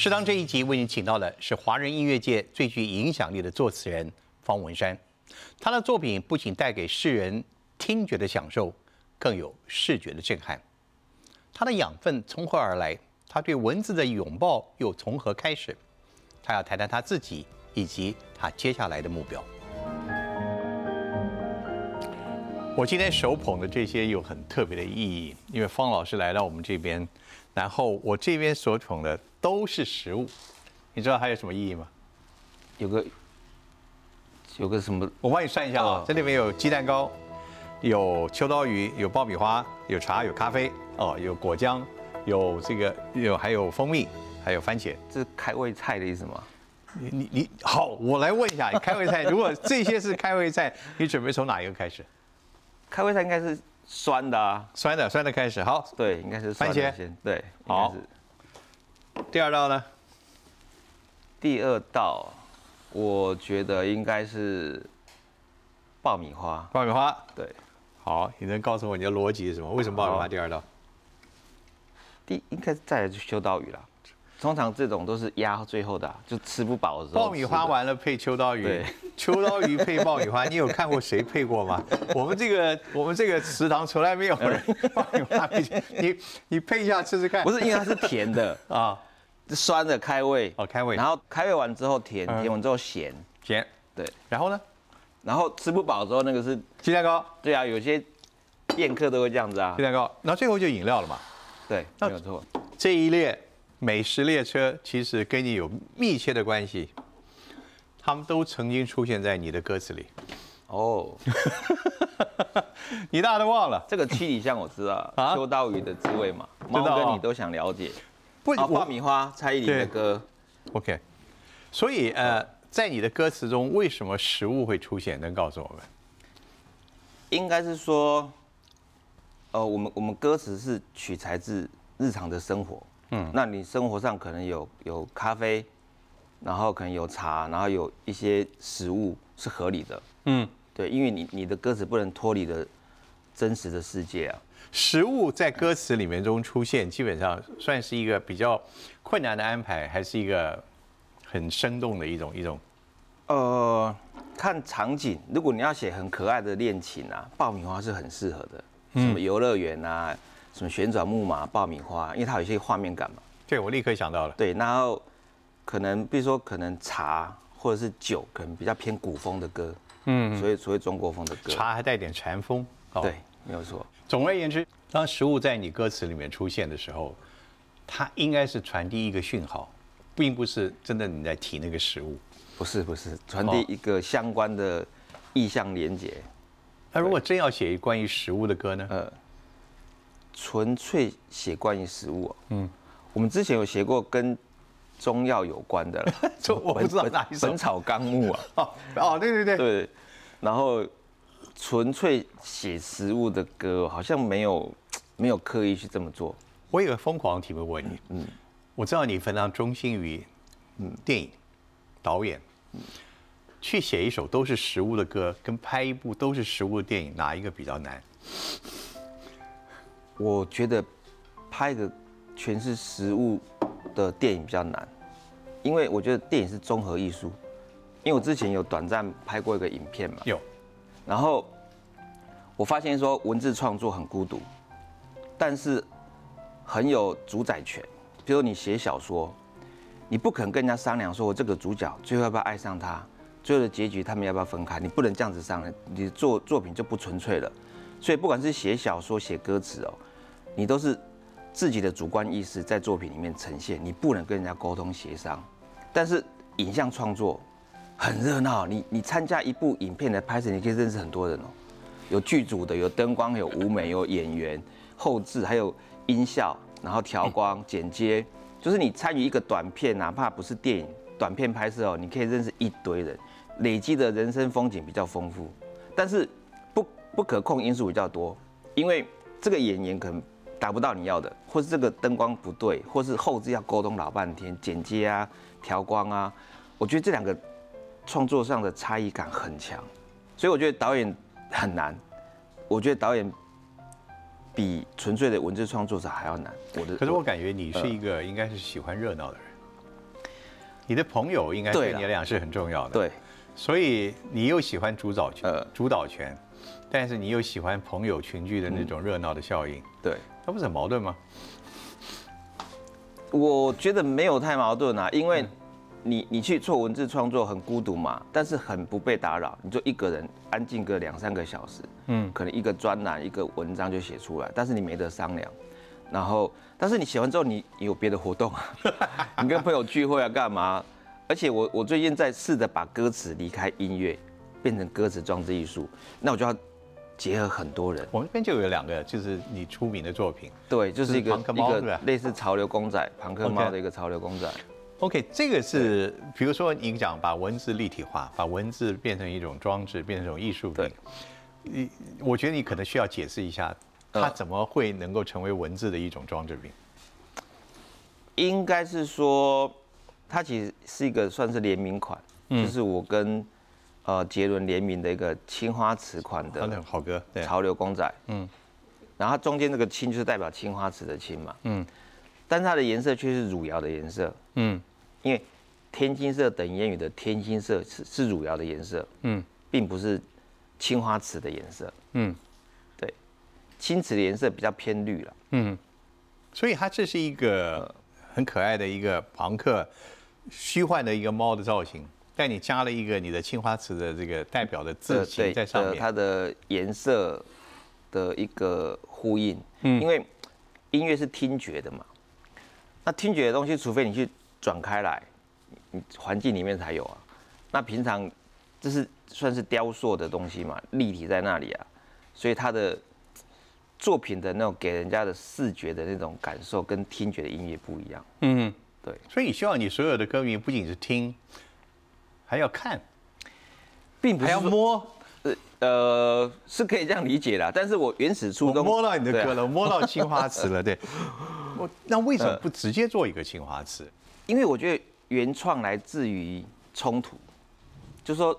食堂这一集为你请到的是华人音乐界最具影响力的作词人方文山，他的作品不仅带给世人听觉的享受，更有视觉的震撼。他的养分从何而来？他对文字的拥抱又从何开始？他要谈谈他自己以及他接下来的目标。我今天手捧的这些有很特别的意义，因为方老师来到我们这边，然后我这边所捧的。 都是食物，你知道还有什么意义吗？有个什么？我帮你算一下啊，这里面有鸡蛋糕，有秋刀鱼，有爆米花，有茶，有咖啡，哦，有果浆，有这个，还有蜂蜜，还有番茄。这是开胃菜的意思吗？你好，我来问一下，开胃菜，如果这些是开胃菜，你准备从哪一个开始？开胃菜应该是酸的啊，酸的开始。好，对，应该是番茄先，对，好。 第二道呢？第二道，我觉得应该是爆米花。爆米花，对。好，你能告诉我你的逻辑是什么？为什么爆米花第二道？应该是再来就秋刀鱼啦。通常这种都是压到最后的、啊，就吃不饱的时候。爆米花完了配秋刀鱼，秋刀鱼配爆米花，你有看过谁配过吗？我们这个食堂从来没有人爆米花配，你配一下吃吃看。不是，因为它是甜的啊。酸的开胃哦，开胃，然后开胃完之后甜，甜完之后咸，对，然后呢，然后吃不饱之后那个是鸡蛋糕，对啊，有些宴客都会这样子啊，鸡蛋糕，然后最后就饮料了嘛，对，没有错。这一列美食列车其实跟你有密切的关系，他们都曾经出现在你的歌词里，哦，你大家都忘了，这个七里香我知道，秋刀鱼的滋味嘛，猫跟你都想了解。 爆米花，蔡依林的歌 ，OK。所以在你的歌词中，为什么食物会出现？能告诉我们？应该是说，我们歌词是取材自日常的生活，嗯，那你生活上可能有咖啡，然后可能有茶，然后有一些食物是合理的，嗯，对，因为你的歌词不能脱离的真实的世界啊。 食物在歌词里面中出现，基本上算是一个比较困难的安排，还是一个很生动的一种。看场景，如果你要写很可爱的恋情啊，爆米花是很适合的。什么游乐园啊，什么旋转木马、爆米花，因为它有一些画面感嘛。对，我立刻想到了。对，然后可能比如说可能茶或者是酒，可能比较偏古风的歌，嗯，所谓中国风的歌。茶还带点禅风，哦、对。 没有错。总而言之，当食物在你歌词里面出现的时候，它应该是传递一个讯号，并不是真的你在提那个食物。不是，传递一个相关的意象连结。那、如果真要写关于食物的歌呢？纯粹写关于食物、哦。嗯，我们之前有写过跟中药有关的了，我不知道哪一首《本草纲目》啊。哦，对。对，然后。 纯粹写食物的歌，好像没有刻意去这么做。我有个疯狂的题目问你，我知道你非常钟心于电影导演，去写一首都是食物的歌，跟拍一部都是食物的电影，哪一个比较难？我觉得拍一个全是食物的电影比较难，因为我觉得电影是综合艺术。因为我之前有短暂拍过一个影片嘛，有。 然后我发现说文字创作很孤独，但是很有主宰权。比如你写小说，你不肯跟人家商量说我这个主角最后要不要爱上他，最后的结局他们要不要分开，你不能这样子商量，你的作品就不纯粹了。所以不管是写小说、写歌词哦，你都是自己的主观意识在作品里面呈现，你不能跟人家沟通协商。但是影像创作。 很热闹，你参加一部影片的拍摄，你可以认识很多人哦，有剧组的，有灯光，有舞美，有演员，后置，还有音效，然后调光、剪接，就是你参与一个短片，哪怕不是电影，短片拍摄哦，你可以认识一堆人，累积的人生风景比较丰富，但是不可控因素比较多，因为这个演员可能达不到你要的，或是这个灯光不对，或是后置要沟通老半天，剪接啊，调光啊，我觉得这两个。 创作上的差异感很强，所以我觉得导演很难。我觉得导演比纯粹的文字创作者还要难。可是我感觉你是一个应该是喜欢热闹的人。你的朋友应该对你俩是很重要的。对，所以你又喜欢主导权，但是你又喜欢朋友群聚的那种热闹的效应。对，那不是很矛盾吗？我觉得没有太矛盾啊，因为你去做文字创作很孤独嘛，但是很不被打扰，你就一个人安静个2、3个小时，可能一个专栏一个文章就写出来，但是你没得商量。 然后，但是你写完之后，你有别的活动啊，你跟朋友聚会啊，干嘛？而且我最近在试着把歌词离开音乐，变成歌词装置艺术，那我就要结合很多人。我们这边就有2个，就是你出名的作品，对，就是一个类似潮流公仔、朋克猫的一个潮流公仔。OK， 这个是比如说你讲把文字立体化，把文字变成一种装置，变成一种艺术品。对，我觉得你可能需要解释一下。 它怎么会能够成为文字的一种装置品？应该是说，它其实是一个算是联名款，就是我跟杰伦联名的一个青花瓷款的好哥潮流公仔，然后它中间这个青就是代表青花瓷的青嘛，但是它的颜色却是汝窑的颜色，因为天青色等烟雨的天青色是汝窑的颜色，并不是青花瓷的颜色，青瓷的颜色比较偏绿了，所以它这是一个很可爱的一个朋克虚幻的一个猫的造型，但你加了一个你的青花瓷的这个代表的字形在上面，它的颜色的一个呼应，因为音乐是听觉的嘛，那听觉的东西，除非你去转开来，你环境里面才有啊，那平常这是算是雕塑的东西嘛，立体在那里啊，所以它的。 作品的那种给人家的视觉的那种感受，跟听觉的音乐不一样。对。所以希望你所有的歌迷不仅是听，还要看，并不是还要摸。是可以这样理解啦。但是我原始初衷，我摸到你的歌了，我摸到青花瓷了，对。那为什么不直接做一个青花瓷？因为我觉得原创来自于冲突，就是说，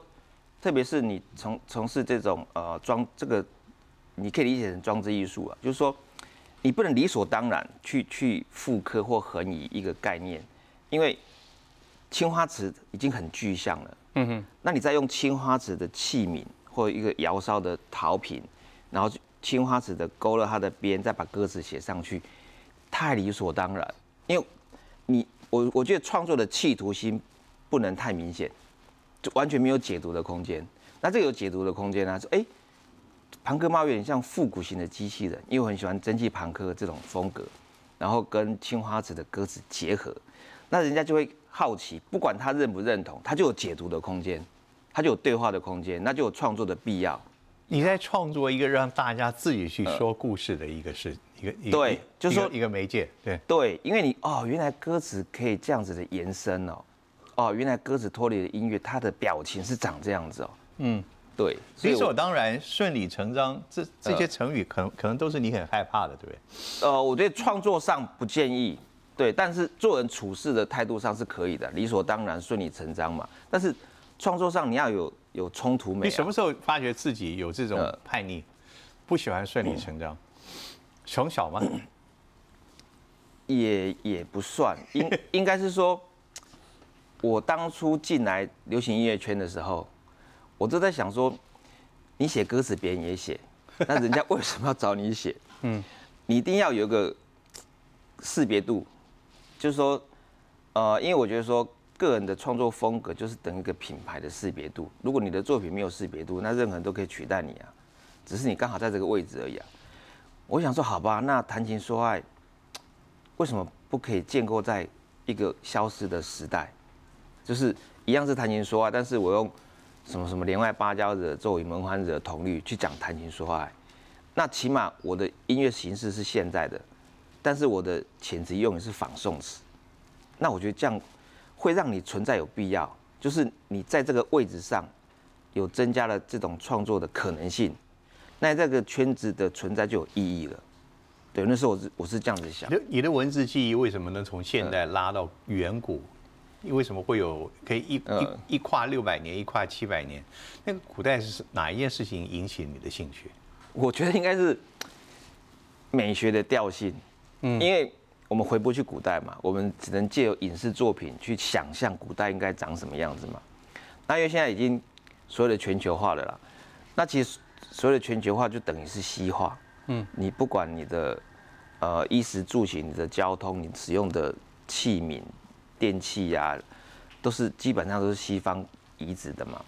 特别是你从事这种这个。 你可以理解成装置艺术啊，就是说，你不能理所当然去复刻或横移一个概念，因为青花瓷已经很具象了。那你再用青花瓷的器皿或一个窑烧的陶瓶，然后青花瓷的勾勒它的边，再把歌词写上去，太理所当然。因为我觉得创作的企图心不能太明显，就完全没有解读的空间。那这个有解读的空间呢？说哎。 朋克猫有点像复古型的机器人，因为我很喜欢蒸汽朋克这种风格，然后跟青花瓷的歌词结合，那人家就会好奇，不管他认不认同，他就有解读的空间，他就有对话的空间，那就有创作的必要。你在创作一个让大家自己去说故事的一个对，就是说一个媒介，对，因为你哦，原来歌词可以这样子的延伸哦，哦，原来歌词脱离了音乐，它的表情是长这样子哦，对，理所当然、顺理成章，这些成语可能都是你很害怕的，对不对？我对创作上不建议，对，但是做人处事的态度上是可以的，理所当然、顺理成章嘛。但是创作上你要有冲突美、啊。你什么时候发觉自己有这种叛逆，不喜欢顺理成章？从小吗？也不算，应该是说，我当初进来流行音乐圈的时候。 我就在想说，你写歌词别人也写，那人家为什么要找你写？你一定要有一个识别度，就是说，因为我觉得说个人的创作风格就是等一个品牌的识别度。如果你的作品没有识别度，那任何人都可以取代你啊，只是你刚好在这个位置而已啊。我想说，好吧，那谈情说爱，为什么不可以建构在一个消失的时代？就是一样是谈情说爱，但是我用。 什么帘外芭蕉惹骤雨，门环惹铜绿，去讲谈情说爱，那起码我的音乐形式是现在的，但是我的遣词用语是仿宋词，那我觉得这样会让你存在有必要，就是你在这个位置上有增加了这种创作的可能性，那这个圈子的存在就有意义了。对，那时候我是这样子想。你的文字记忆为什么能从现代拉到远古？为什么会有可以一跨600年，一跨700年？那个古代是哪一件事情引起你的兴趣？我觉得应该是美学的调性，因为我们回不去古代嘛，我们只能借由影视作品去想象古代应该长什么样子嘛。那因为现在已经所有的全球化了啦，那其实所有的全球化就等于是西化。嗯，你不管你的衣食住行、你的交通、你使用的器皿、电器呀、啊，都是基本上都是西方移植的嘛。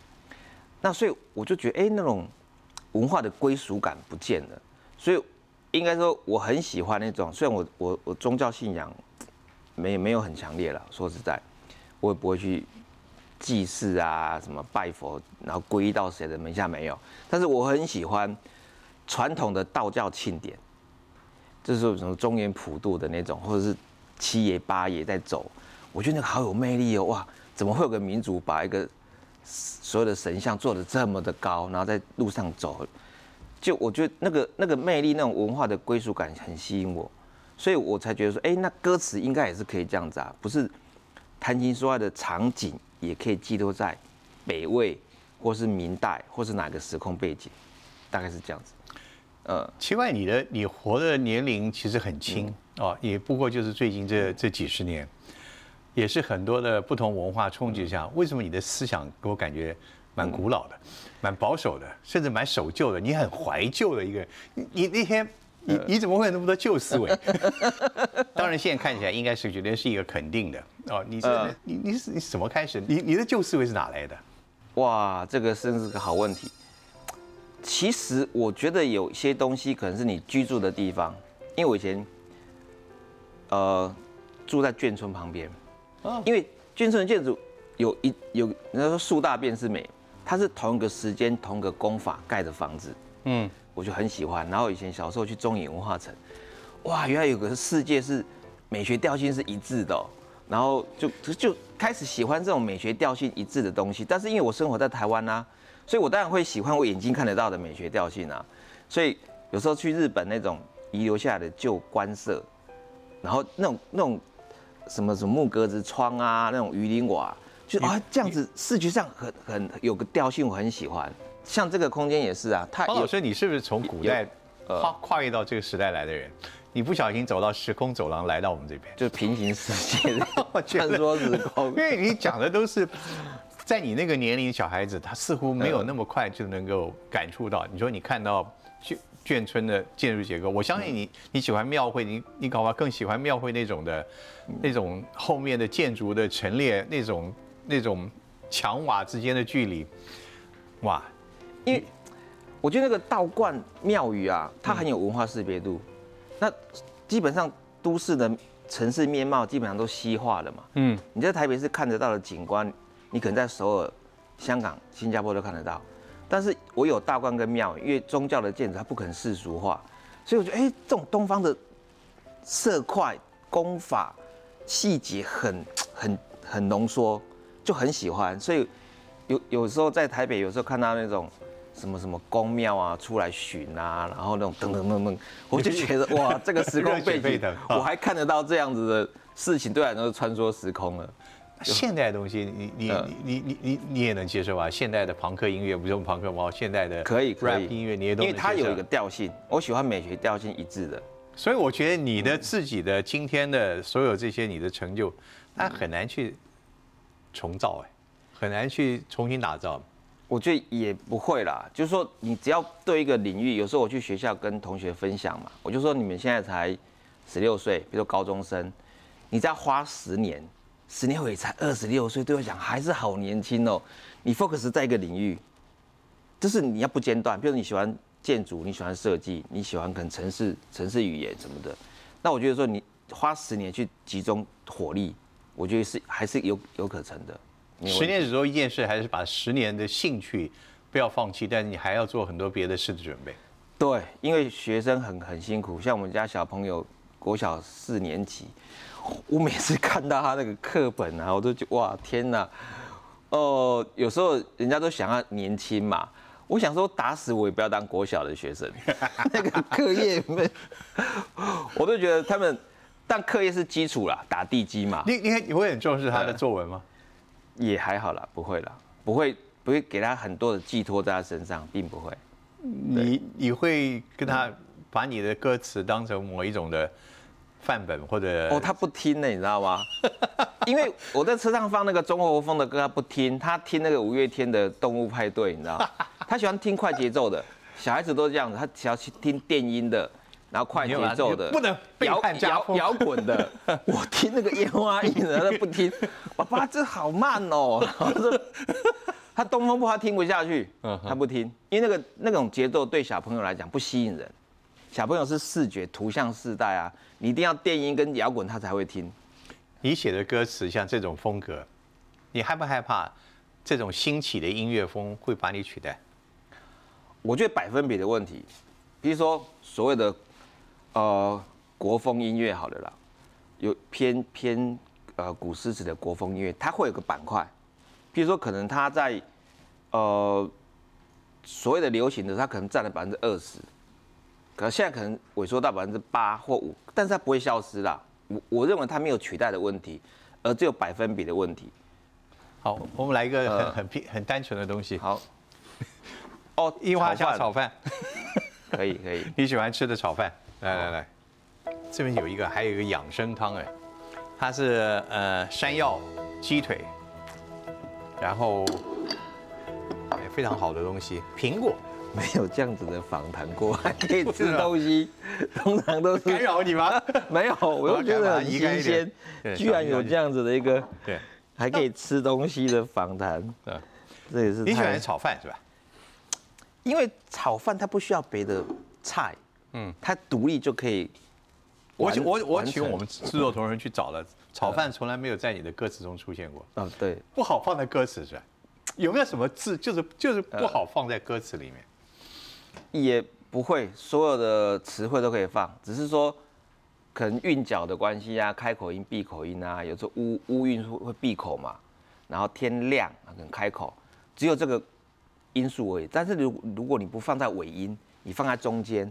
那所以我就觉得，哎、欸，那种文化的归属感不见了。所以应该说，我很喜欢那种，虽然我宗教信仰没有很强烈了，说实在，我也不会去祭祀啊，什么拜佛，然后皈依到谁的门下没有。但是我很喜欢传统的道教庆典，就是什么中原普渡的那种，或者是七爷八爷在走，我觉得那个好有魅力哦！哇，怎么会有个民族把一个所有的神像做得这么的高，然后在路上走，就我觉得那个魅力，那种文化的归属感很吸引我，所以我才觉得说，哎、欸，那歌词应该也是可以这样子啊，不是谈情说爱的场景也可以寄托在北魏或是明代或是哪个时空背景，大概是这样子。奇怪，你活的年龄其实很轻啊、哦，也不过就是最近这几十年。也是很多的不同文化冲击下，为什么你的思想给我感觉蛮古老的、蛮保守的，甚至蛮守旧的？你很怀旧的一个人，你那天你怎么会有那么多旧思维？当然，现在看起来应该是觉得是一个肯定的哦。你怎么开始？你的旧思维是哪来的？哇，这个真是个好问题。其实我觉得有些东西可能是你居住的地方，因为我以前住在眷村旁边。因为眷村建筑有人家说树大便是美，它是同一个时间同一个工法盖的房子，嗯，我就很喜欢。然后以前小时候去中影文化城，哇，原来有个世界是美学调性是一致的、哦，然后就开始喜欢这种美学调性一致的东西。但是因为我生活在台湾啊，所以我当然会喜欢我眼睛看得到的美学调性啊。所以有时候去日本那种遗留下来的旧官舍，然后那种。什么木格子窗啊，那种鱼鳞瓦，就啊这样子，视觉上很有个调性，我很喜欢。像这个空间也是啊。方老师，你是不是从古代跨越到这个时代来的人？你不小心走到时空走廊，来到我们这边，就平行世界穿梭时空。因为你讲的都是在你那个年龄小孩子，他似乎没有那么快就能够感触到。你说你看到眷村的建筑结构，我相信你喜欢庙会，你搞不好更喜欢庙会那种后面的建筑的陈列，那种墙瓦之间的距离，哇！因为我觉得那个道观庙宇啊，它很有文化识别度。那基本上都市的城市面貌基本上都西化了嘛。嗯，你在台北市看得到的景观，你可能在首尔、香港、新加坡都看得到。但是我有道观跟庙宇，因为宗教的建筑它不肯世俗化，所以我觉得，哎、欸，这种东方的色块、工法、细节很浓缩，就很喜欢。所以有时候在台北，有时候看到那种什么宫庙啊出来巡啊，然后那种噔噔噔，我就觉得哇，这个时空背景，我还看得到这样子的事情，对我来说穿梭时空了。现代的东西你也能接受啊？现代的朋克音乐不是朋克猫，现代的可以音乐你也都能接受，因为它有一个调性，我喜欢美学调性一致的。所以我觉得你的自己的今天的所有这些你的成就，那很难去重造，很难去重新打造。我觉得也不会啦，就是说你只要对一个领域，有时候我去学校跟同学分享嘛，我就说你们现在才16岁，比如说高中生，你再花10年。10年后也才26岁，对我讲还是好年轻哦。你 focus 在一个领域，就是你要不间断。比如你喜欢建筑，你喜欢设计，你喜欢可能城市语言什么的，那我觉得说你花10年去集中火力，我觉得是还是有可成的。10年只做一件事，还是把10年的兴趣不要放弃，但你还要做很多别的事的准备。对，因为学生很辛苦，像我们家小朋友国小4年级。我每次看到他那个课本啊，我都觉得哇天哪，有时候人家都想要年轻嘛，我想说打死我也不要当国小的学生，那个课业我都觉得他们，但课业是基础啦，打地基嘛。你会很重视他的作文吗？也还好啦，不会啦，不会给他很多的寄托在他身上，并不会。你会跟他把你的歌词当成某一种的范本或者哦，他不听呢，你知道吗？因为我在车上放那个中国风的歌，他不听，他听那个五月天的《动物派对》，你知道吗？他喜欢听快节奏的，小孩子都这样子，他喜欢听电音的，然后快节奏的，不能摇滚的。我听那个烟花易燃，他不听，爸爸这好慢哦。他东风破他听不下去，他不听，因为那种节奏对小朋友来讲不吸引人。 小朋友是视觉图像世代啊，你一定要电音跟摇滚他才会听。你写的歌词像这种风格，你害不害怕这种兴起的音乐风会把你取代？我觉得百分比的问题，比如说所谓的国风音乐好了啦，有偏古诗词的国风音乐，它会有个板块，比如说可能它在所谓的流行的，它可能占了20%。 可现在可能萎缩到8%或5%，但是它不会消失啦。我认为它没有取代的问题，而只有百分比的问题。好，我们来一个很单纯的东西。好，哦，樱花下炒饭，可以可以。你喜欢吃的炒饭，来，这边有一个，还有一个养生汤哎，它是山药、鸡腿，然后非常好的东西，苹果。 没有这样子的访谈过，还可以吃东西，通常都是干扰你吗？没有，我又觉得很新鲜，居然有这样子的一个，对，还可以吃东西的访谈，这也是你喜欢炒饭是吧？因为炒饭它不需要别的菜，嗯，它独立就可以。我请我们制作同仁去找了，炒饭从来没有在你的歌词中出现过。啊，对，不好放在歌词是吧？有没有什么字就是不好放在歌词里面？ 也不会，所有的词汇都可以放，只是说可能韵脚的关系啊，开口音、闭口音啊，有时候乌韵会闭口嘛，然后天亮可能开口，只有这个因素而已。但是如果你不放在尾音，你放在中间，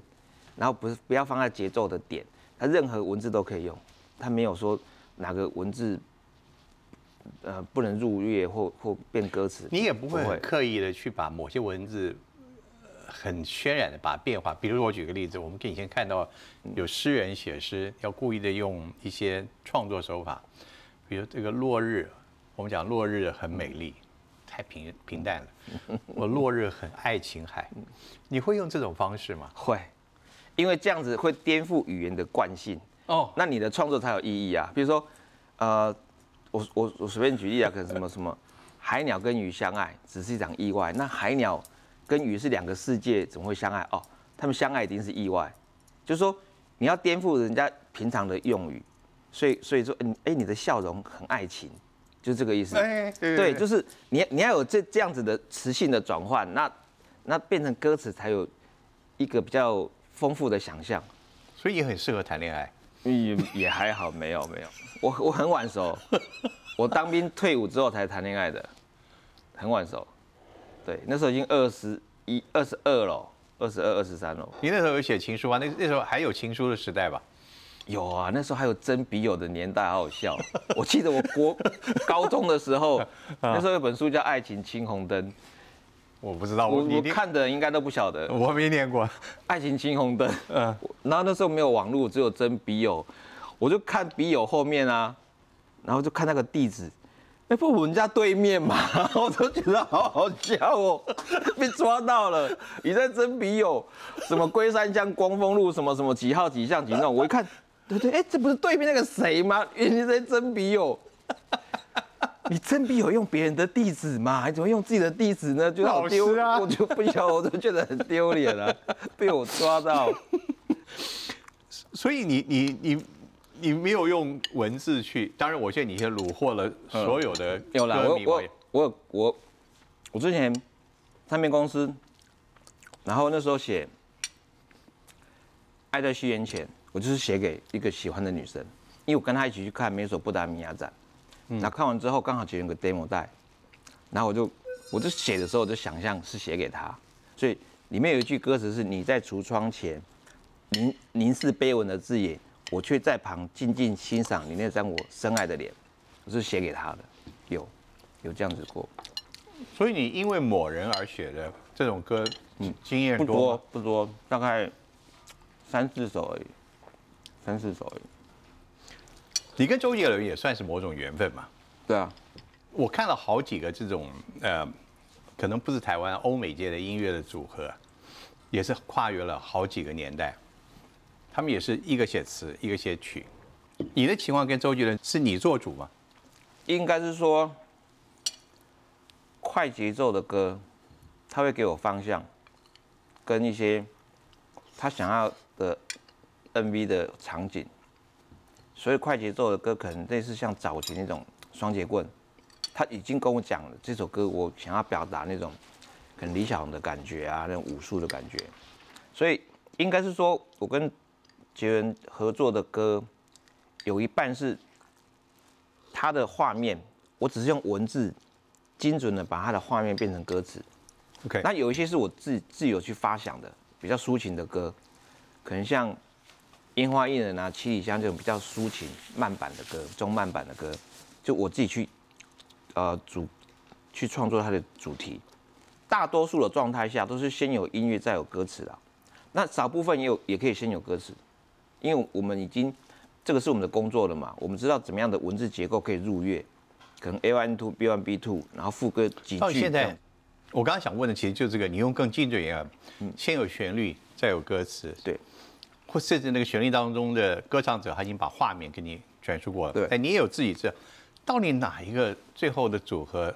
然后不要放在节奏的点，它任何文字都可以用，它没有说哪个文字不能入乐或变歌词。你也不会很刻意的去把某些文字。 很渲染的把它变化，比如我举个例子，我们以前看到有诗人写诗，要故意的用一些创作手法，比如这个落日，我们讲落日很美丽，太平淡了。我落日很爱琴海，你会用这种方式吗？会，因为这样子会颠覆语言的惯性。哦，那你的创作才有意义啊。比如说，我随便举例啊，可能什么，海鸟跟鱼相爱只是一场意外，那海鸟。 跟鱼是两个世界，怎么会相爱？哦，他们相爱一定是意外，就是说你要颠覆人家平常的用语，所以说，你的笑容很爱情，就是这个意思。对，就是你要有这样子的词性的转换，那变成歌词才有一个比较丰富的想象，所以也很适合谈恋爱。也还好，没有，我很晚熟，我当兵退伍之后才谈恋爱的，很晚熟。 对，那时候已经21、22了，22、23了。你那时候有写情书啊？那时候还有情书的时代吧？有啊，那时候还有真笔友的年代，好好笑。我记得我高中的时候，那时候有本书叫《爱情青红灯》，我不知道，我看的人应该都不晓得，我没念过《爱情青红灯》。嗯，然后那时候没有网络，只有真笔友，我就看笔友后面啊，然后就看那个地址。 哎，不，我们家对面嘛，我都觉得好好笑哦，被抓到了。你在真笔友，什么龟山乡光丰路什么几号几巷几弄？我一看，对，哎，这不是对面那个谁吗？原来在真笔友，你真笔友用别人的地址嘛？你怎么用自己的地址呢？就好丢，我就不晓得，我都觉得很丢脸了，被我抓到。所以你没有用文字去，当然我现在你先虏获了所有的歌迷。我之前唱片公司，然后那时候写《爱在西元前》，我就是写给一个喜欢的女生，因为我跟她一起去看美索不达米亚展，那看完之后刚好剪了个 demo 带，然后我就写的时候我就想象是写给她，所以里面有一句歌词是“你在橱窗前凝视碑文的字眼”。 我却在旁静静欣赏你那张我深爱的脸，我是写给他的，有这样子过。所以你因为某人而写的这种歌，经验不多，大概3、4首而已，3、4首而已。你跟周杰伦也算是某种缘分嘛？对啊，我看了好几个这种可能不是台湾欧美界的音乐的组合，也是跨越了好几个年代，他们也是一个写词，一个写曲。你的情况跟周杰伦是你做主吗？应该是说，快节奏的歌，他会给我方向，跟一些他想要的 MV 的场景。 所以快节奏的歌可能类似像早期那种双节棍，他已经跟我讲了这首歌我想要表达那种很理想的感觉啊，那种武术的感觉。所以应该是说我跟杰伦合作的歌，有一半是他的画面，我只是用文字精准的把他的画面变成歌词。OK， 那有一些是我自己有去发想的，比较抒情的歌，可能像。 烟花易冷啊，七里香这种比较抒情、慢版的歌，中慢版的歌，就我自己去，去创作它的主题。大多数的状态下都是先有音乐再有歌词啦，那少部分也可以先有歌词，因为我们已经这个是我们的工作了嘛，我们知道怎么样的文字结构可以入乐，可能 A1 A2 B1 B2， 然后副歌几句。现在我刚刚想问的其实就是这个，你用更精准啊，先有旋律再有歌词。对。 或甚至那个旋律当中的歌唱者，他已经把画面给你转述过了。对，哎，你也有自己这，到底哪一个最后的组合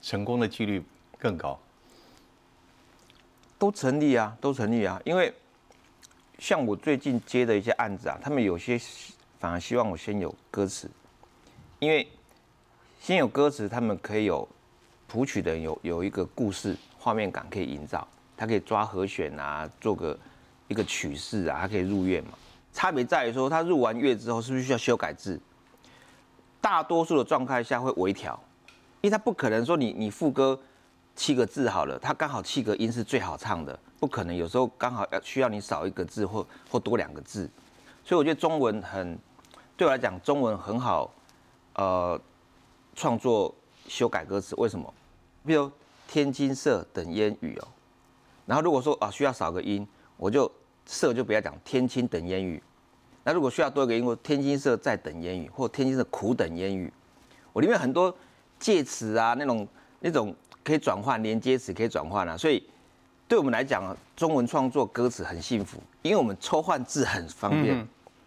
成功的几率更高？都成立啊，都成立啊。因为像我最近接的一些案子啊，他们有些反而希望我先有歌词，因为先有歌词，他们可以有谱曲的人有一个故事画面感可以营造，他可以抓和弦啊，做个。 一个曲式啊，它可以入乐嘛？差别在于说，它入完乐之后是不是需要修改字？大多数的状态下会微调，因为它不可能说你副歌7个字好了，它刚好7个音是最好唱的，不可能。有时候刚好需要你少1个字或多2个字，所以我觉得中文对我来讲，中文很好，创作修改歌词。为什么？比如天青色等烟雨哦，然后如果说啊需要少个音。 我就色就不要讲天青等烟雨，那如果需要多一个音，我天青色再等烟雨，或天青色苦等烟雨，我里面很多介词啊，那种可以转换，连接词可以转换啊，所以对我们来讲啊，中文创作歌词很幸福，因为我们抽换字很方便，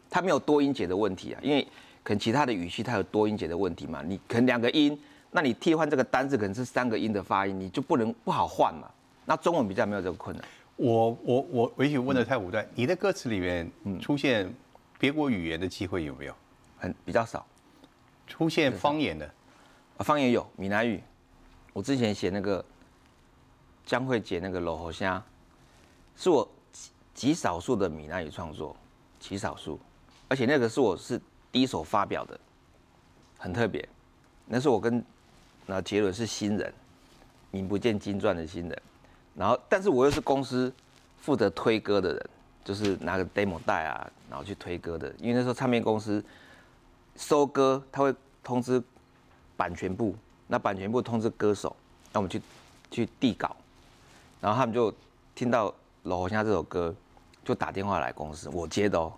它没有多音节的问题啊，因为可能其他的语系它有多音节的问题嘛，你可能2个音，那你替换这个单字可能是3个音的发音，你就不好换嘛，那中文比较没有这个困难。 我也许问的太武断，你的歌词里面出现别国语言的机会有没有？比较少。出现方言的，啊，方言有闽南语。我之前写那个江蕙姐那个《老虎虾》，是我极少数的闽南语创作，极少数，而且那个是第一首发表的，很特别。那是我跟杰伦是新人，名不见经传的新人。 然后，但是我又是公司负责推歌的人，就是拿个 demo 带啊，然后去推歌的。因为那时候唱片公司收歌，他会通知版权部，那版权部通知歌手，那我们去递稿，然后他们就听到《老虎虾》这首歌，就打电话来公司，我接的哦。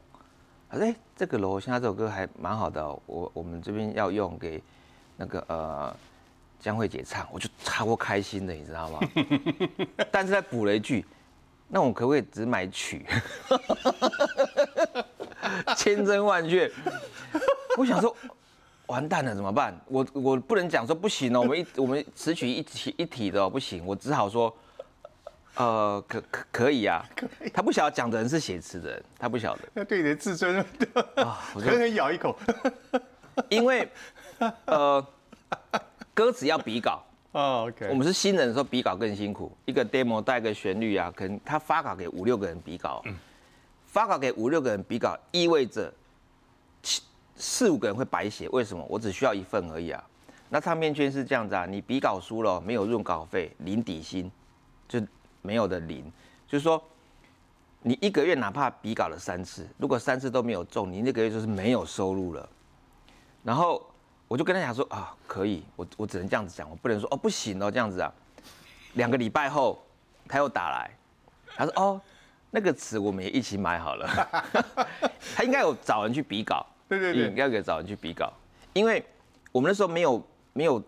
他说：“哎，这个《老虎虾》这首歌还蛮好的哦，我们这边要用给那个江蕙姐唱，我就超开心的，你知道吗？但是他补了一句，那我可不可以只买曲？千真万确。我想说，完蛋了，怎么办？我不能讲说不行哦，我们词曲一体的哦，不行，我只好说，可以啊。他不晓得讲的人是写词的人，他不晓得。那对你的自尊啊，我狠狠咬一口，因为歌词要比稿哦 ，OK。我们是新人的时候比稿更辛苦，一个 demo 带个旋律啊，可能他发稿给5、6个人比稿，发稿给5、6个人比稿，意味着4、5个人会白写。为什么？我只需要一份而已啊。那唱片圈是这样子啊，你比稿输了，没有润稿费，零底薪，就没有的零，就是说你一个月哪怕比稿了3次，如果3次都没有中，你那个月就是没有收入了。然后。 我就跟他讲说啊，可以，我只能这样子讲，我不能说哦不行哦这样子啊。2个礼拜后，他又打来，他说哦，那个词我们也一起买好了。他应该有找人去比稿，对对对，你要给找人去比稿，因为我们那时候没有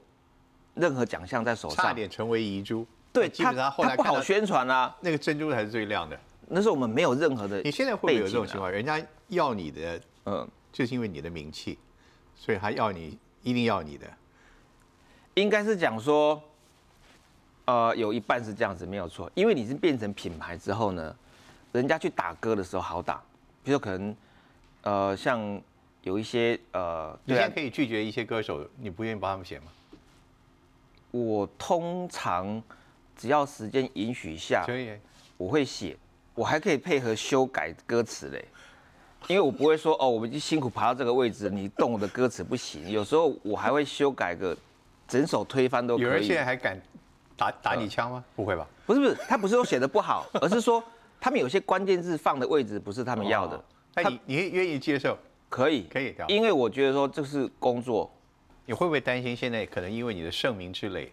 任何奖项在手上，差点成为遗珠。对，基本上后来不好宣传啊，那个珍珠才是最亮的。那时候我们没有任何的。你现在会不会有这种情况？人家要你的，就是因为你的名气，所以他要你，一定要你的。应该是讲说，有一半是这样子，没有错，因为你是变成品牌之后呢，人家去打歌的时候好打，比如说可能，像有一些你现在可以拒绝一些歌手，你不愿意帮他们写吗？我通常只要时间允许下，我会写，我还可以配合修改歌词嘞，因为我不会说哦，我们已经辛苦爬到这个位置，你动我的歌词不行。有时候我还会修改个整首推翻都可以。有人现在还敢打你枪吗？不会吧？不是，他不是说写的不好，而是说他们有些关键字放的位置不是他们要的。那你愿意接受？可以，因为我觉得说这是工作。你会不会担心现在可能因为你的盛名之累，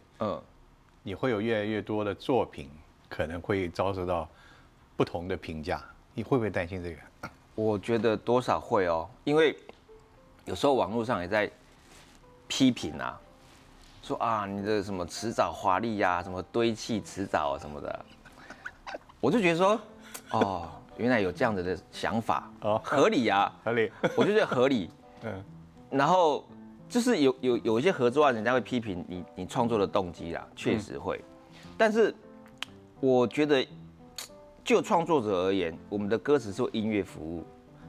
你会有越来越多的作品可能会遭受到不同的评价？你会不会担心这个？我觉得多少会哦，因为有时候网络上也在批评啊，说啊你的什么迟早华丽呀，什么堆砌迟早什么的，我就觉得说，哦，原来有这样子的想法，合理啊，合理，我就觉得合理，然后。就是有一些合作案，人家会批评你创作的动机啦，确实会。但是我觉得，就创作者而言，我们的歌词是为音乐服务，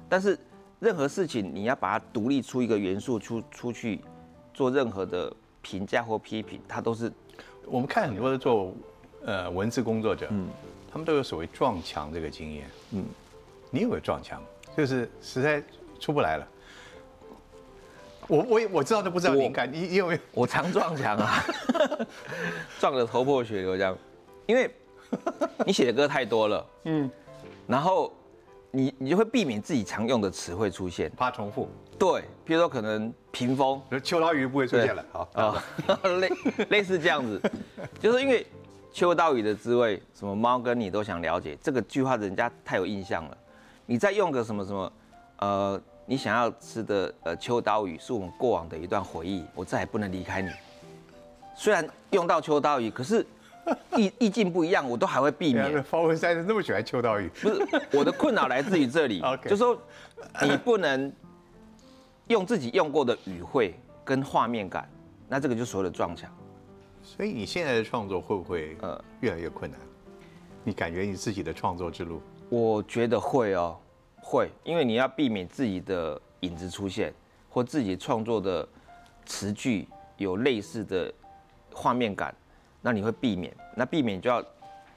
但是任何事情你要把它独立出一个元素出去做任何的评价或批评，它都是我们看很多的做文字工作者，他们都有所谓撞墙这个经验。你有没有撞墙？就是实在出不来了。我知道都不知道灵感，你有没有？我常撞墙啊，撞得头破血流这样，因为你写的歌太多了，然后你就会避免自己常用的词汇出现，怕重复。对，比如说可能屏风，秋刀鱼不会出现了，好啊，类似这样子，就是因为秋刀鱼的滋味，什么猫跟你都想了解，这个句话人家太有印象了，你再用个什么，你想要吃的秋刀鱼是我们过往的一段回忆，我再也不能离开你。虽然用到秋刀鱼，可是意境不一样，我都还会避免。方文山那么喜欢秋刀鱼，不是我的困扰来自于这里，就是说你不能用自己用过的语汇跟画面感，那这个就是所谓的撞墙。所以你现在的创作会不会越来越困难？你感觉你自己的创作之路？我觉得会哦。会，因为你要避免自己的影子出现，或自己创作的词句有类似的画面感，那你会避免，就要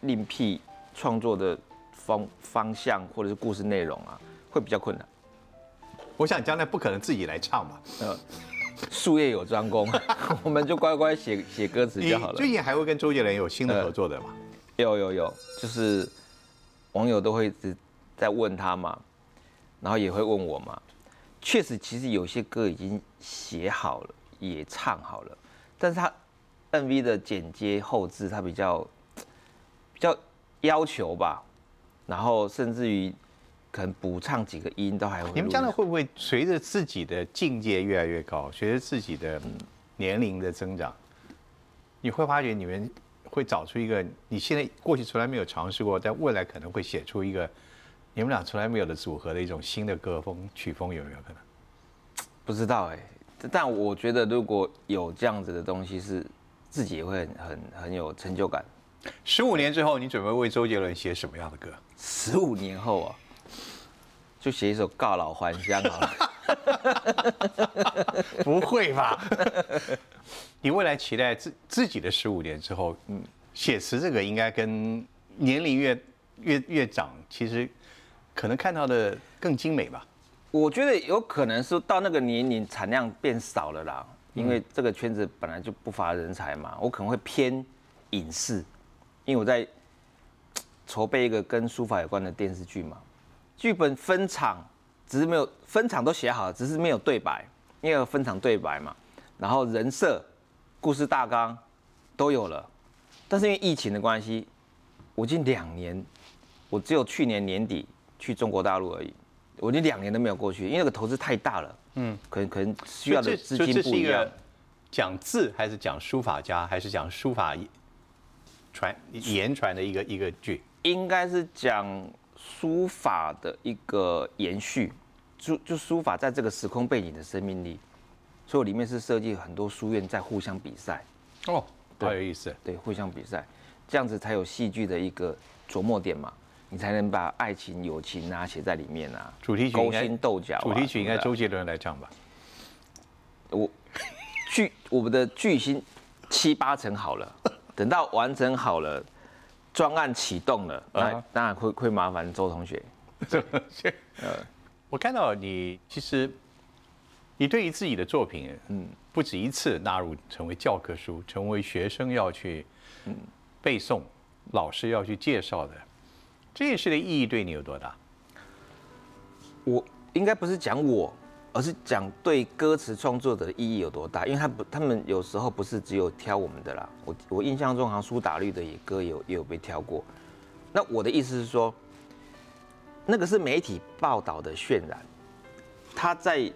另辟创作的方向或者是故事内容啊，会比较困难。我想将来不可能自己来唱吧。术业有专攻，我们就乖乖写歌词就好了。最近还会跟周杰伦有新的合作的吗？有，就是网友都会在问他嘛。然后也会问我嘛，确实，其实有些歌已经写好了，也唱好了，但是他 MV 的剪接后制，他比较要求吧，然后甚至于可能补唱几个音都还会。你们将来会不会随着自己的境界越来越高，随着自己的年龄的增长，你会发觉你们会找出一个你现在过去从来没有尝试过，但未来可能会写出一个。你们俩从来没有的组合的一种新的歌风曲风有没有可能？不知道但我觉得如果有这样子的东西，是自己也会很有成就感。15年之后，你准备为周杰伦写什么样的歌？15年后啊，就写一首《告老还乡》好了。不会吧？你未来期待自己的15年之后，写词这个应该跟年龄越长，其实。可能看到的更精美吧，我觉得有可能是到那个年龄产量变少了啦，因为这个圈子本来就不乏人才嘛。我可能会偏影视，因为我在筹备一个跟书法有关的电视剧嘛，剧本分场只是没有分场都写好了，只是没有对白，因为有分场对白嘛，然后人设、故事大纲都有了，但是因为疫情的关系，我已经2年，我只有去年年底。去中国大陆而已，我连2年都没有过去，因为那个投资太大了，嗯，可能需要的资金不一样。讲字还是讲书法家，还是讲书法言传的一个剧？应该是讲书法的一个延续，就书法在这个时空背景的生命力，所以我里面是设计很多书院在互相比赛。哦，好有意思。对，互相比赛，这样子才有戏剧的一个琢磨点嘛。 你才能把爱情、友情啊写在里面啊。主题曲勾心斗角、啊。主题曲应该周杰伦来唱吧？我们的巨星7、8成好了，等到完成好了，专案启动了，那当然会麻烦周同学。周同学，我看到你其实你对于自己的作品，嗯，不止一次纳入成为教科书，成为学生要去背诵，老师要去介绍的。 这件事的意义对你有多大？我应该不是讲我，而是讲对歌词创作者的意义有多大。因为他们有时候不是只有挑我们的啦。我印象中好像苏打绿的歌也有被挑过。那我的意思是说，那个是媒体报道的渲染，它在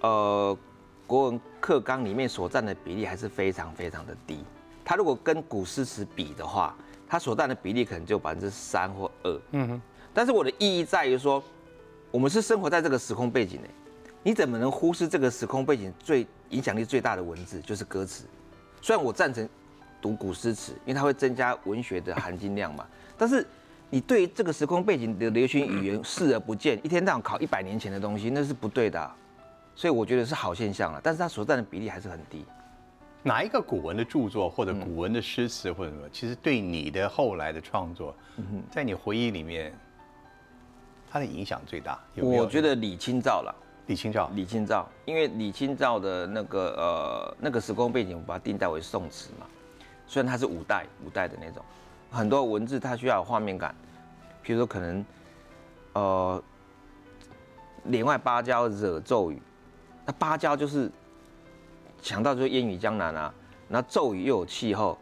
国文课纲里面所占的比例还是非常非常的低。它如果跟古诗词比的话， 它所占的比例可能就3%或2%，嗯哼。但是我的意义在于说，我们是生活在这个时空背景内，你怎么能忽视这个时空背景最影响力最大的文字就是歌词？虽然我赞成读古诗词，因为它会增加文学的含金量嘛，但是你对这个时空背景的流行语言视而不见，一天到晚考100年前的东西，那是不对的、啊。所以我觉得是好现象了，但是它所占的比例还是很低。 哪一个古文的著作或者古文的诗词或者什么，其实对你的后来的创作，在你回忆里面，它的影响最大。我觉得李清照了。李清照，因为李清照的那个时空背景，我把它定代为宋词嘛。虽然它是五代的那种，很多文字它需要有画面感，比如说可能帘外芭蕉惹骤雨，那芭蕉就是。 想到就是烟雨江南啊，然后骤雨又有气候，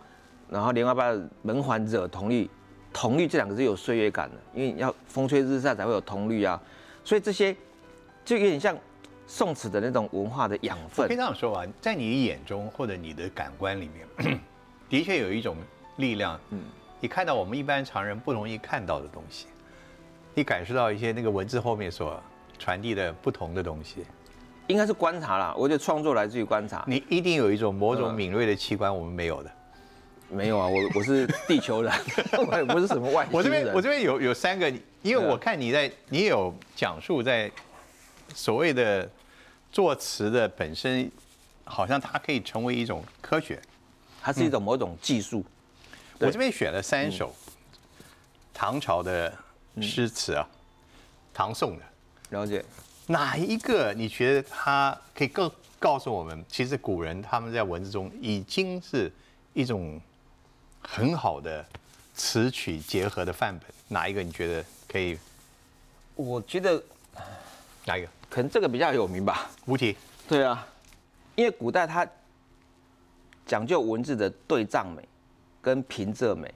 然后帘外芭蕉门环惹铜绿，铜绿这两个字有岁月感的，因为要风吹日晒才会有铜绿啊，所以这些就有点像宋词的那种文化的养分。可以这样说啊，在你眼中或者你的感官里面，的确有一种力量，你看到我们一般常人不容易看到的东西，你感受到一些那个文字后面所传递的不同的东西。 应该是观察啦，我觉得创作来自于观察。你一定有一种某种敏锐的器官，我们没有的。没有啊，我是地球人，我也不是什么外星人。我这边有3个，因为我看你有讲述在所谓的作词的本身，好像它可以成为一种科学，它是一种某种技术。我这边选了3首唐朝的诗词啊，唐宋的。了解。 哪一个你觉得他可以更告诉我们，其实古人他们在文字中已经是一种很好的词曲结合的范本？哪一个你觉得可以？我觉得哪一个？可能这个比较有名吧。无题。对啊，因为古代它讲究文字的对仗美跟平仄美，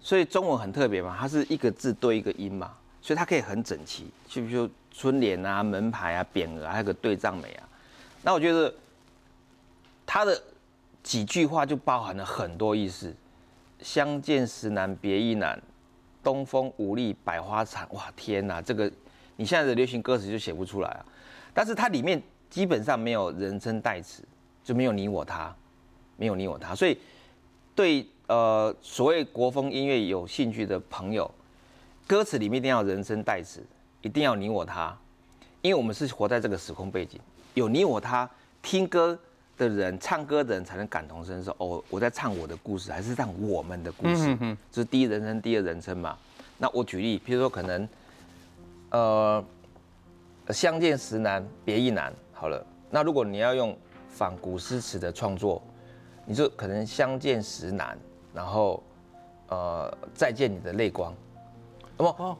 所以中文很特别嘛，它是一个字对一个音嘛。 所以它可以很整齐，就比如春联啊、门牌啊、匾额、啊，还有个对仗美啊。那我觉得它的几句话就包含了很多意思。相见时难别亦难，东风无力百花残。哇，天哪，这个你现在的流行歌词就写不出来啊。但是它里面基本上没有人称代词，就没有你我他，没有你我他。所以对所谓国风音乐有兴趣的朋友。 歌词里面一定要人称代词，一定要你我他，因为我们是活在这个时空背景，有你我他，听歌的人、唱歌的人才能感同身受。哦，我在唱我的故事，还是唱我们的故事？这是第一人称、第二人称嘛。那我举例，譬如说可能，相见时难别亦难，好了。那如果你要用仿古诗词的创作，你就可能相见时难，然后再见你的泪光。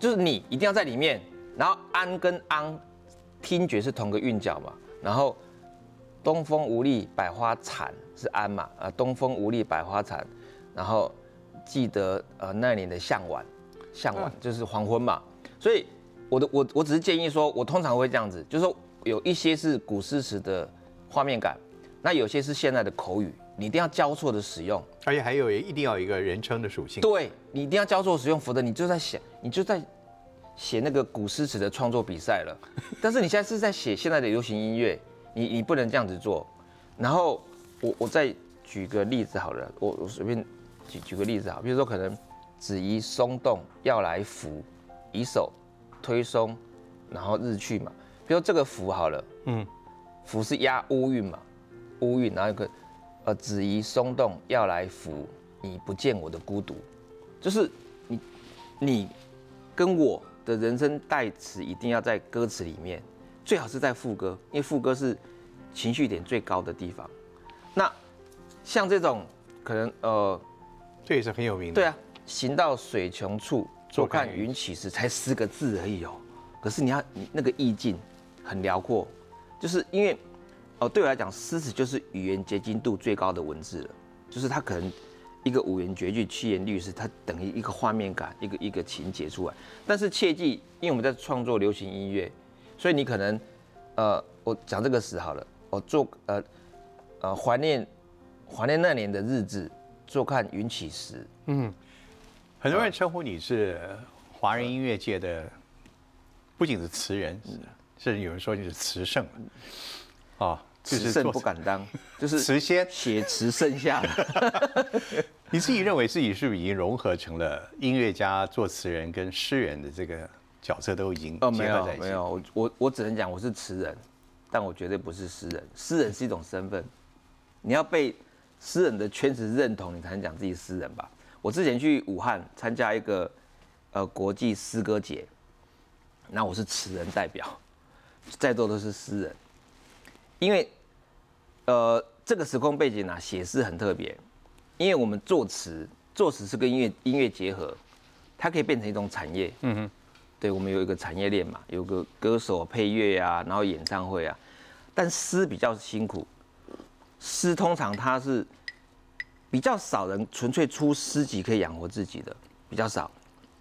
就是你一定要在里面，然后安跟昂，听觉是同个韵脚嘛，然后东风无力百花残是安嘛，东风无力百花残，然后记得那年的向晚，就是黄昏嘛，所以我只是建议说，我通常会这样子，就是说有一些是古诗词的画面感，那有些是现代的口语，你一定要交错的使用，而且还有一定要有一个人称的属性。对，你一定要交错使用，否则你就在写，那个古诗词的创作比赛了。但是你现在是在写现在的流行音乐，你不能这样子做。然后我再举个例子好了，我随便举个例子好，比如说可能子怡松动要来扶，以手推松，然后日去嘛。比如说这个扶好了，嗯，扶是押乌韵嘛，乌韵，然后一个子怡松动要来扶，你不见我的孤独，就是你跟我的人生代词一定要在歌词里面，最好是在副歌，因为副歌是情绪点最高的地方。那像这种可能这也是很有名的。对啊，行到水穷处，坐看云起时，才4个字而已哦。可是你那个意境很辽阔，就是因为对我来讲，诗词就是语言结晶度最高的文字了，就是它可能一个5言绝句、7言律诗，它等于一个画面感，一个情节出来。但是切记，因为我们在创作流行音乐，所以你可能我讲这个词好了，我做怀念那年的日子，坐看云起时。嗯，很多人称呼你是华人音乐界的，不仅是词人，甚至有人说你是词圣。哦，词圣不敢当，就是词仙写词剩下了。你自己认为自己是不是已经融合成了音乐家、作词人跟诗人的这个角色都已经结合在一起？没有，我只能讲我是词人，但我绝对不是诗人。诗人是一种身份，你要被诗人的圈子认同，你才能讲自己诗人吧。我之前去武汉参加一个国际诗歌节，那我是词人代表，在座都是诗人，因为这个时空背景啊，写诗很特别，因为我们作词是跟音乐结合，它可以变成一种产业。嗯哼，对，我们有一个产业链嘛，有个歌手配乐啊，然后演唱会啊，但诗比较辛苦。诗通常它是比较少人纯粹出诗集可以养活自己的，比较少。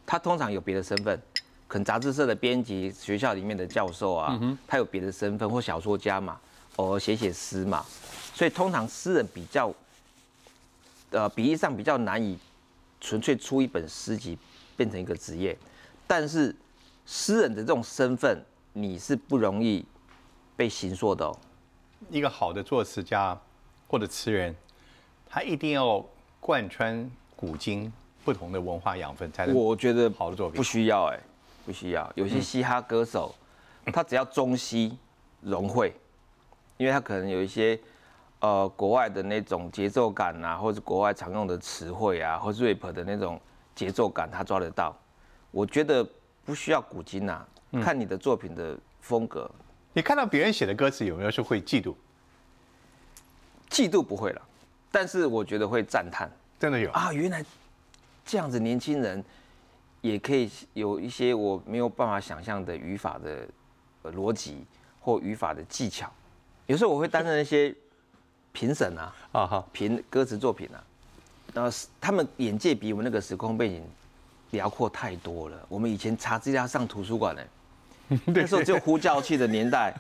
它通常有别的身份，可能杂志社的编辑、学校里面的教授啊，他有别的身份，或小说家嘛，偶尔写诗嘛。所以通常诗人比较，比例上比较难以纯粹出一本诗集变成一个职业。但是诗人的这种身份，你是不容易被形塑的哦。一个好的作词家或者词人，他一定要贯穿古今不同的文化养分，才能我觉得好的作品不需要不需要。有些嘻哈歌手，他只要中西融汇，因为他可能有一些国外的那种节奏感啊，或者国外常用的词汇啊，或者 rap 的那种节奏感，他抓得到。我觉得不需要古今啊，看你的作品的风格。你看到别人写的歌词，有没有是会嫉妒？嫉妒不会了，但是我觉得会赞叹。真的有啊，原来这样子年轻人也可以有一些我没有办法想象的语法的逻辑或语法的技巧。有时候我会担任一些评审啊，评歌词作品啊，然后他们眼界比我们那个时空背景辽阔太多了。我们以前查资料上图书馆那时候只有呼叫器的年代，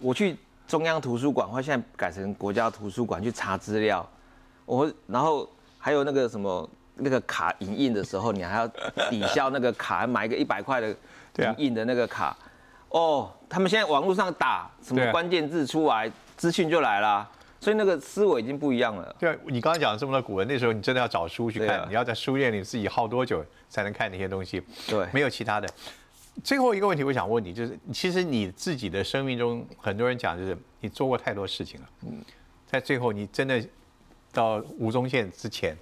我去中央图书馆，或现在改成国家图书馆去查资料。然后还有那个什么那个卡影印的时候，你还要抵消那个卡，买一个100块的影印的那个卡。哦，他们现在网络上打什么关键字出来，资讯就来了。所以那个思维已经不一样了。对，你刚刚讲这么多古文，那时候你真的要找书去看，你要在书院里自己耗多久才能看那些东西？对，没有其他的。最后一个问题，我想问你，就是其实你自己的生命中，很多人讲就是你做过太多事情了。在最后你真的到吴宗宪之前，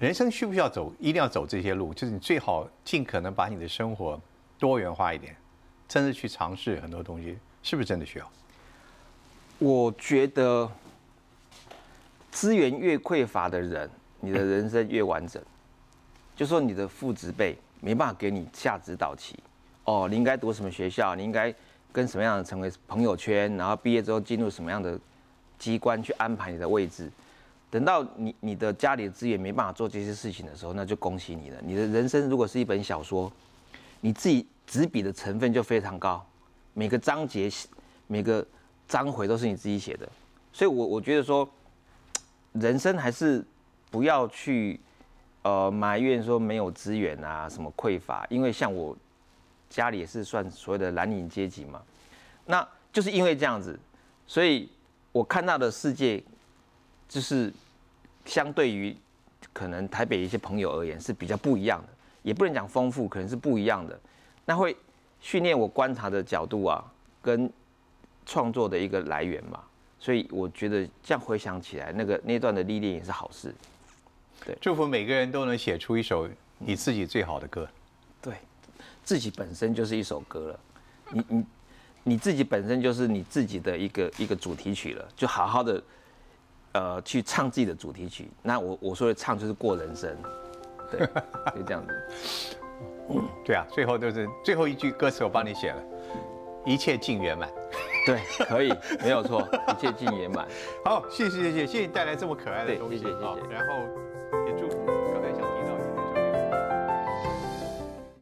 人生需不需要走，一定要走这些路？就是你最好尽可能把你的生活多元化一点，真的去尝试很多东西，是不是真的需要？我觉得资源越匮乏的人，你的人生越完整。就说你的父执辈没办法给你下指导期，哦，你应该读什么学校，你应该跟什么样的成为朋友圈，然后毕业之后进入什么样的机关去安排你的位置。等到你的家里的资源没办法做这些事情的时候，那就恭喜你了。你的人生如果是一本小说，你自己执笔的成分就非常高，每个章节、每个章回都是你自己写的，所以我觉得说，人生还是不要去埋怨说没有资源啊，什么匮乏，因为像我家里也是算所谓的蓝领阶级嘛，那就是因为这样子，所以我看到的世界就是相对于可能台北一些朋友而言是比较不一样的，也不能讲丰富，可能是不一样的。那会训练我观察的角度啊，跟创作的一个来源嘛。所以我觉得这样回想起来，那段的历练也是好事。对，祝福每个人都能写出一首你自己最好的歌。对，自己本身就是一首歌了，你自己本身就是你自己的一个主题曲了，就好好的。去唱自己的主题曲，那我说的唱就是过人生，对，就这样子。对啊，最后一句歌词我帮你写了，一切尽圆满。对，可以，没有错，一切尽圆满。好，谢谢，带来这么可爱的东西，谢谢，然后也祝福。